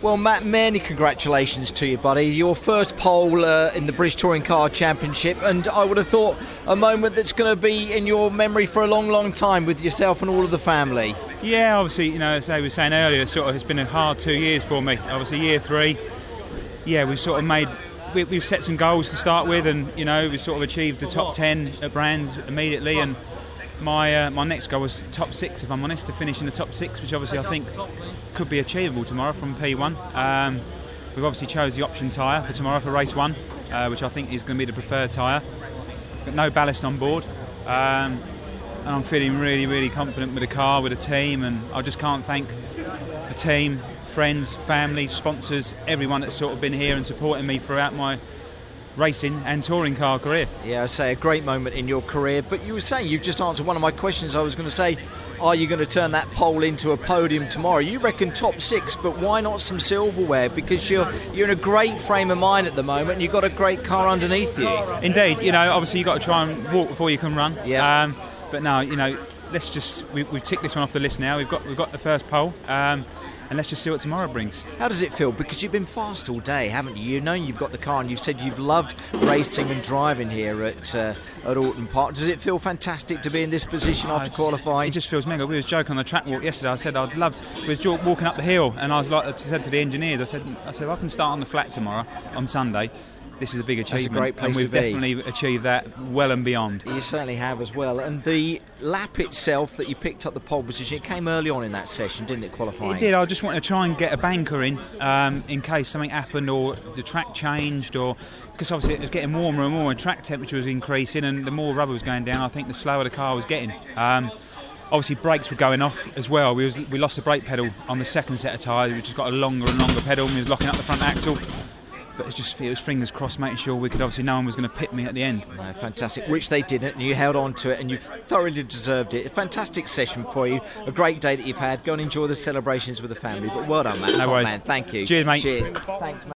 Well, Matt, many congratulations to you, buddy. Your first pole in the British Touring Car Championship, and I would have thought a moment that's going to be in your memory for a long, long time with yourself and all of the family. Yeah, obviously, you know, as I was saying earlier, sort of it's been a hard 2 years for me. Obviously, year three, yeah, we've sort of made... We've set some goals to start with, and, you know, we sort of achieved the top 10 at Brands immediately, and my next goal was top 6, if I'm honest, to finish in the top 6, which obviously I think could be achievable tomorrow from P1. We've obviously chose the option tyre for tomorrow for race 1, which I think is going to be the preferred tyre. Got no ballast on board, and I'm feeling really, really confident with the car, with the team, and I just can't thank the team, friends, family, sponsors, everyone that's sort of been here and supporting me throughout my racing and touring car career. Yeah, I'd say a great moment in your career. But you were saying, you've just answered one of my questions. I was going to say, are you going to turn that pole into a podium tomorrow? You reckon top 6, but why not some silverware? Because you're in a great frame of mind at the moment, and you've got a great car underneath you. Indeed, you know, obviously you've got to try and walk before you can run. Yeah. But no, you know, let's just we've ticked this one off the list now. We've got the first pole. And let's just see what tomorrow brings. How does it feel? Because you've been fast all day, haven't you? You know you've got the car, and you've said you've loved racing and driving here at Oulton Park. Does it feel fantastic to be in this position after qualifying? It just feels mega. We was joking on the track walk yesterday. I said I'd love. We was walking up the hill, and I was like, I said to the engineers, I said if I can start on the flat tomorrow on Sunday, this is a big achievement. That's a great place, and we've definitely achieved that well and beyond. You certainly have as well. And the lap itself that you picked up the pole position, it came early on in that session, didn't it, qualifying? It did. I just wanted to try and get a banker in case something happened or the track changed, or because obviously it was getting warmer and more, and track temperature was increasing, and the more rubber was going down, I think the slower the car was getting. Obviously brakes were going off as well. We lost the brake pedal on the second set of tyres. We just got a longer and longer pedal, and we was locking up the front axle. But it was fingers crossed, making sure we could, obviously no one was going to pit me at the end. No, fantastic, which they didn't, and you held on to it, and you thoroughly deserved it. A fantastic session for you, a great day that you've had. Go and enjoy the celebrations with the family. But well done, Matt. No worries. Man. Thank you. Cheers, mate. Cheers. Thanks, Matt.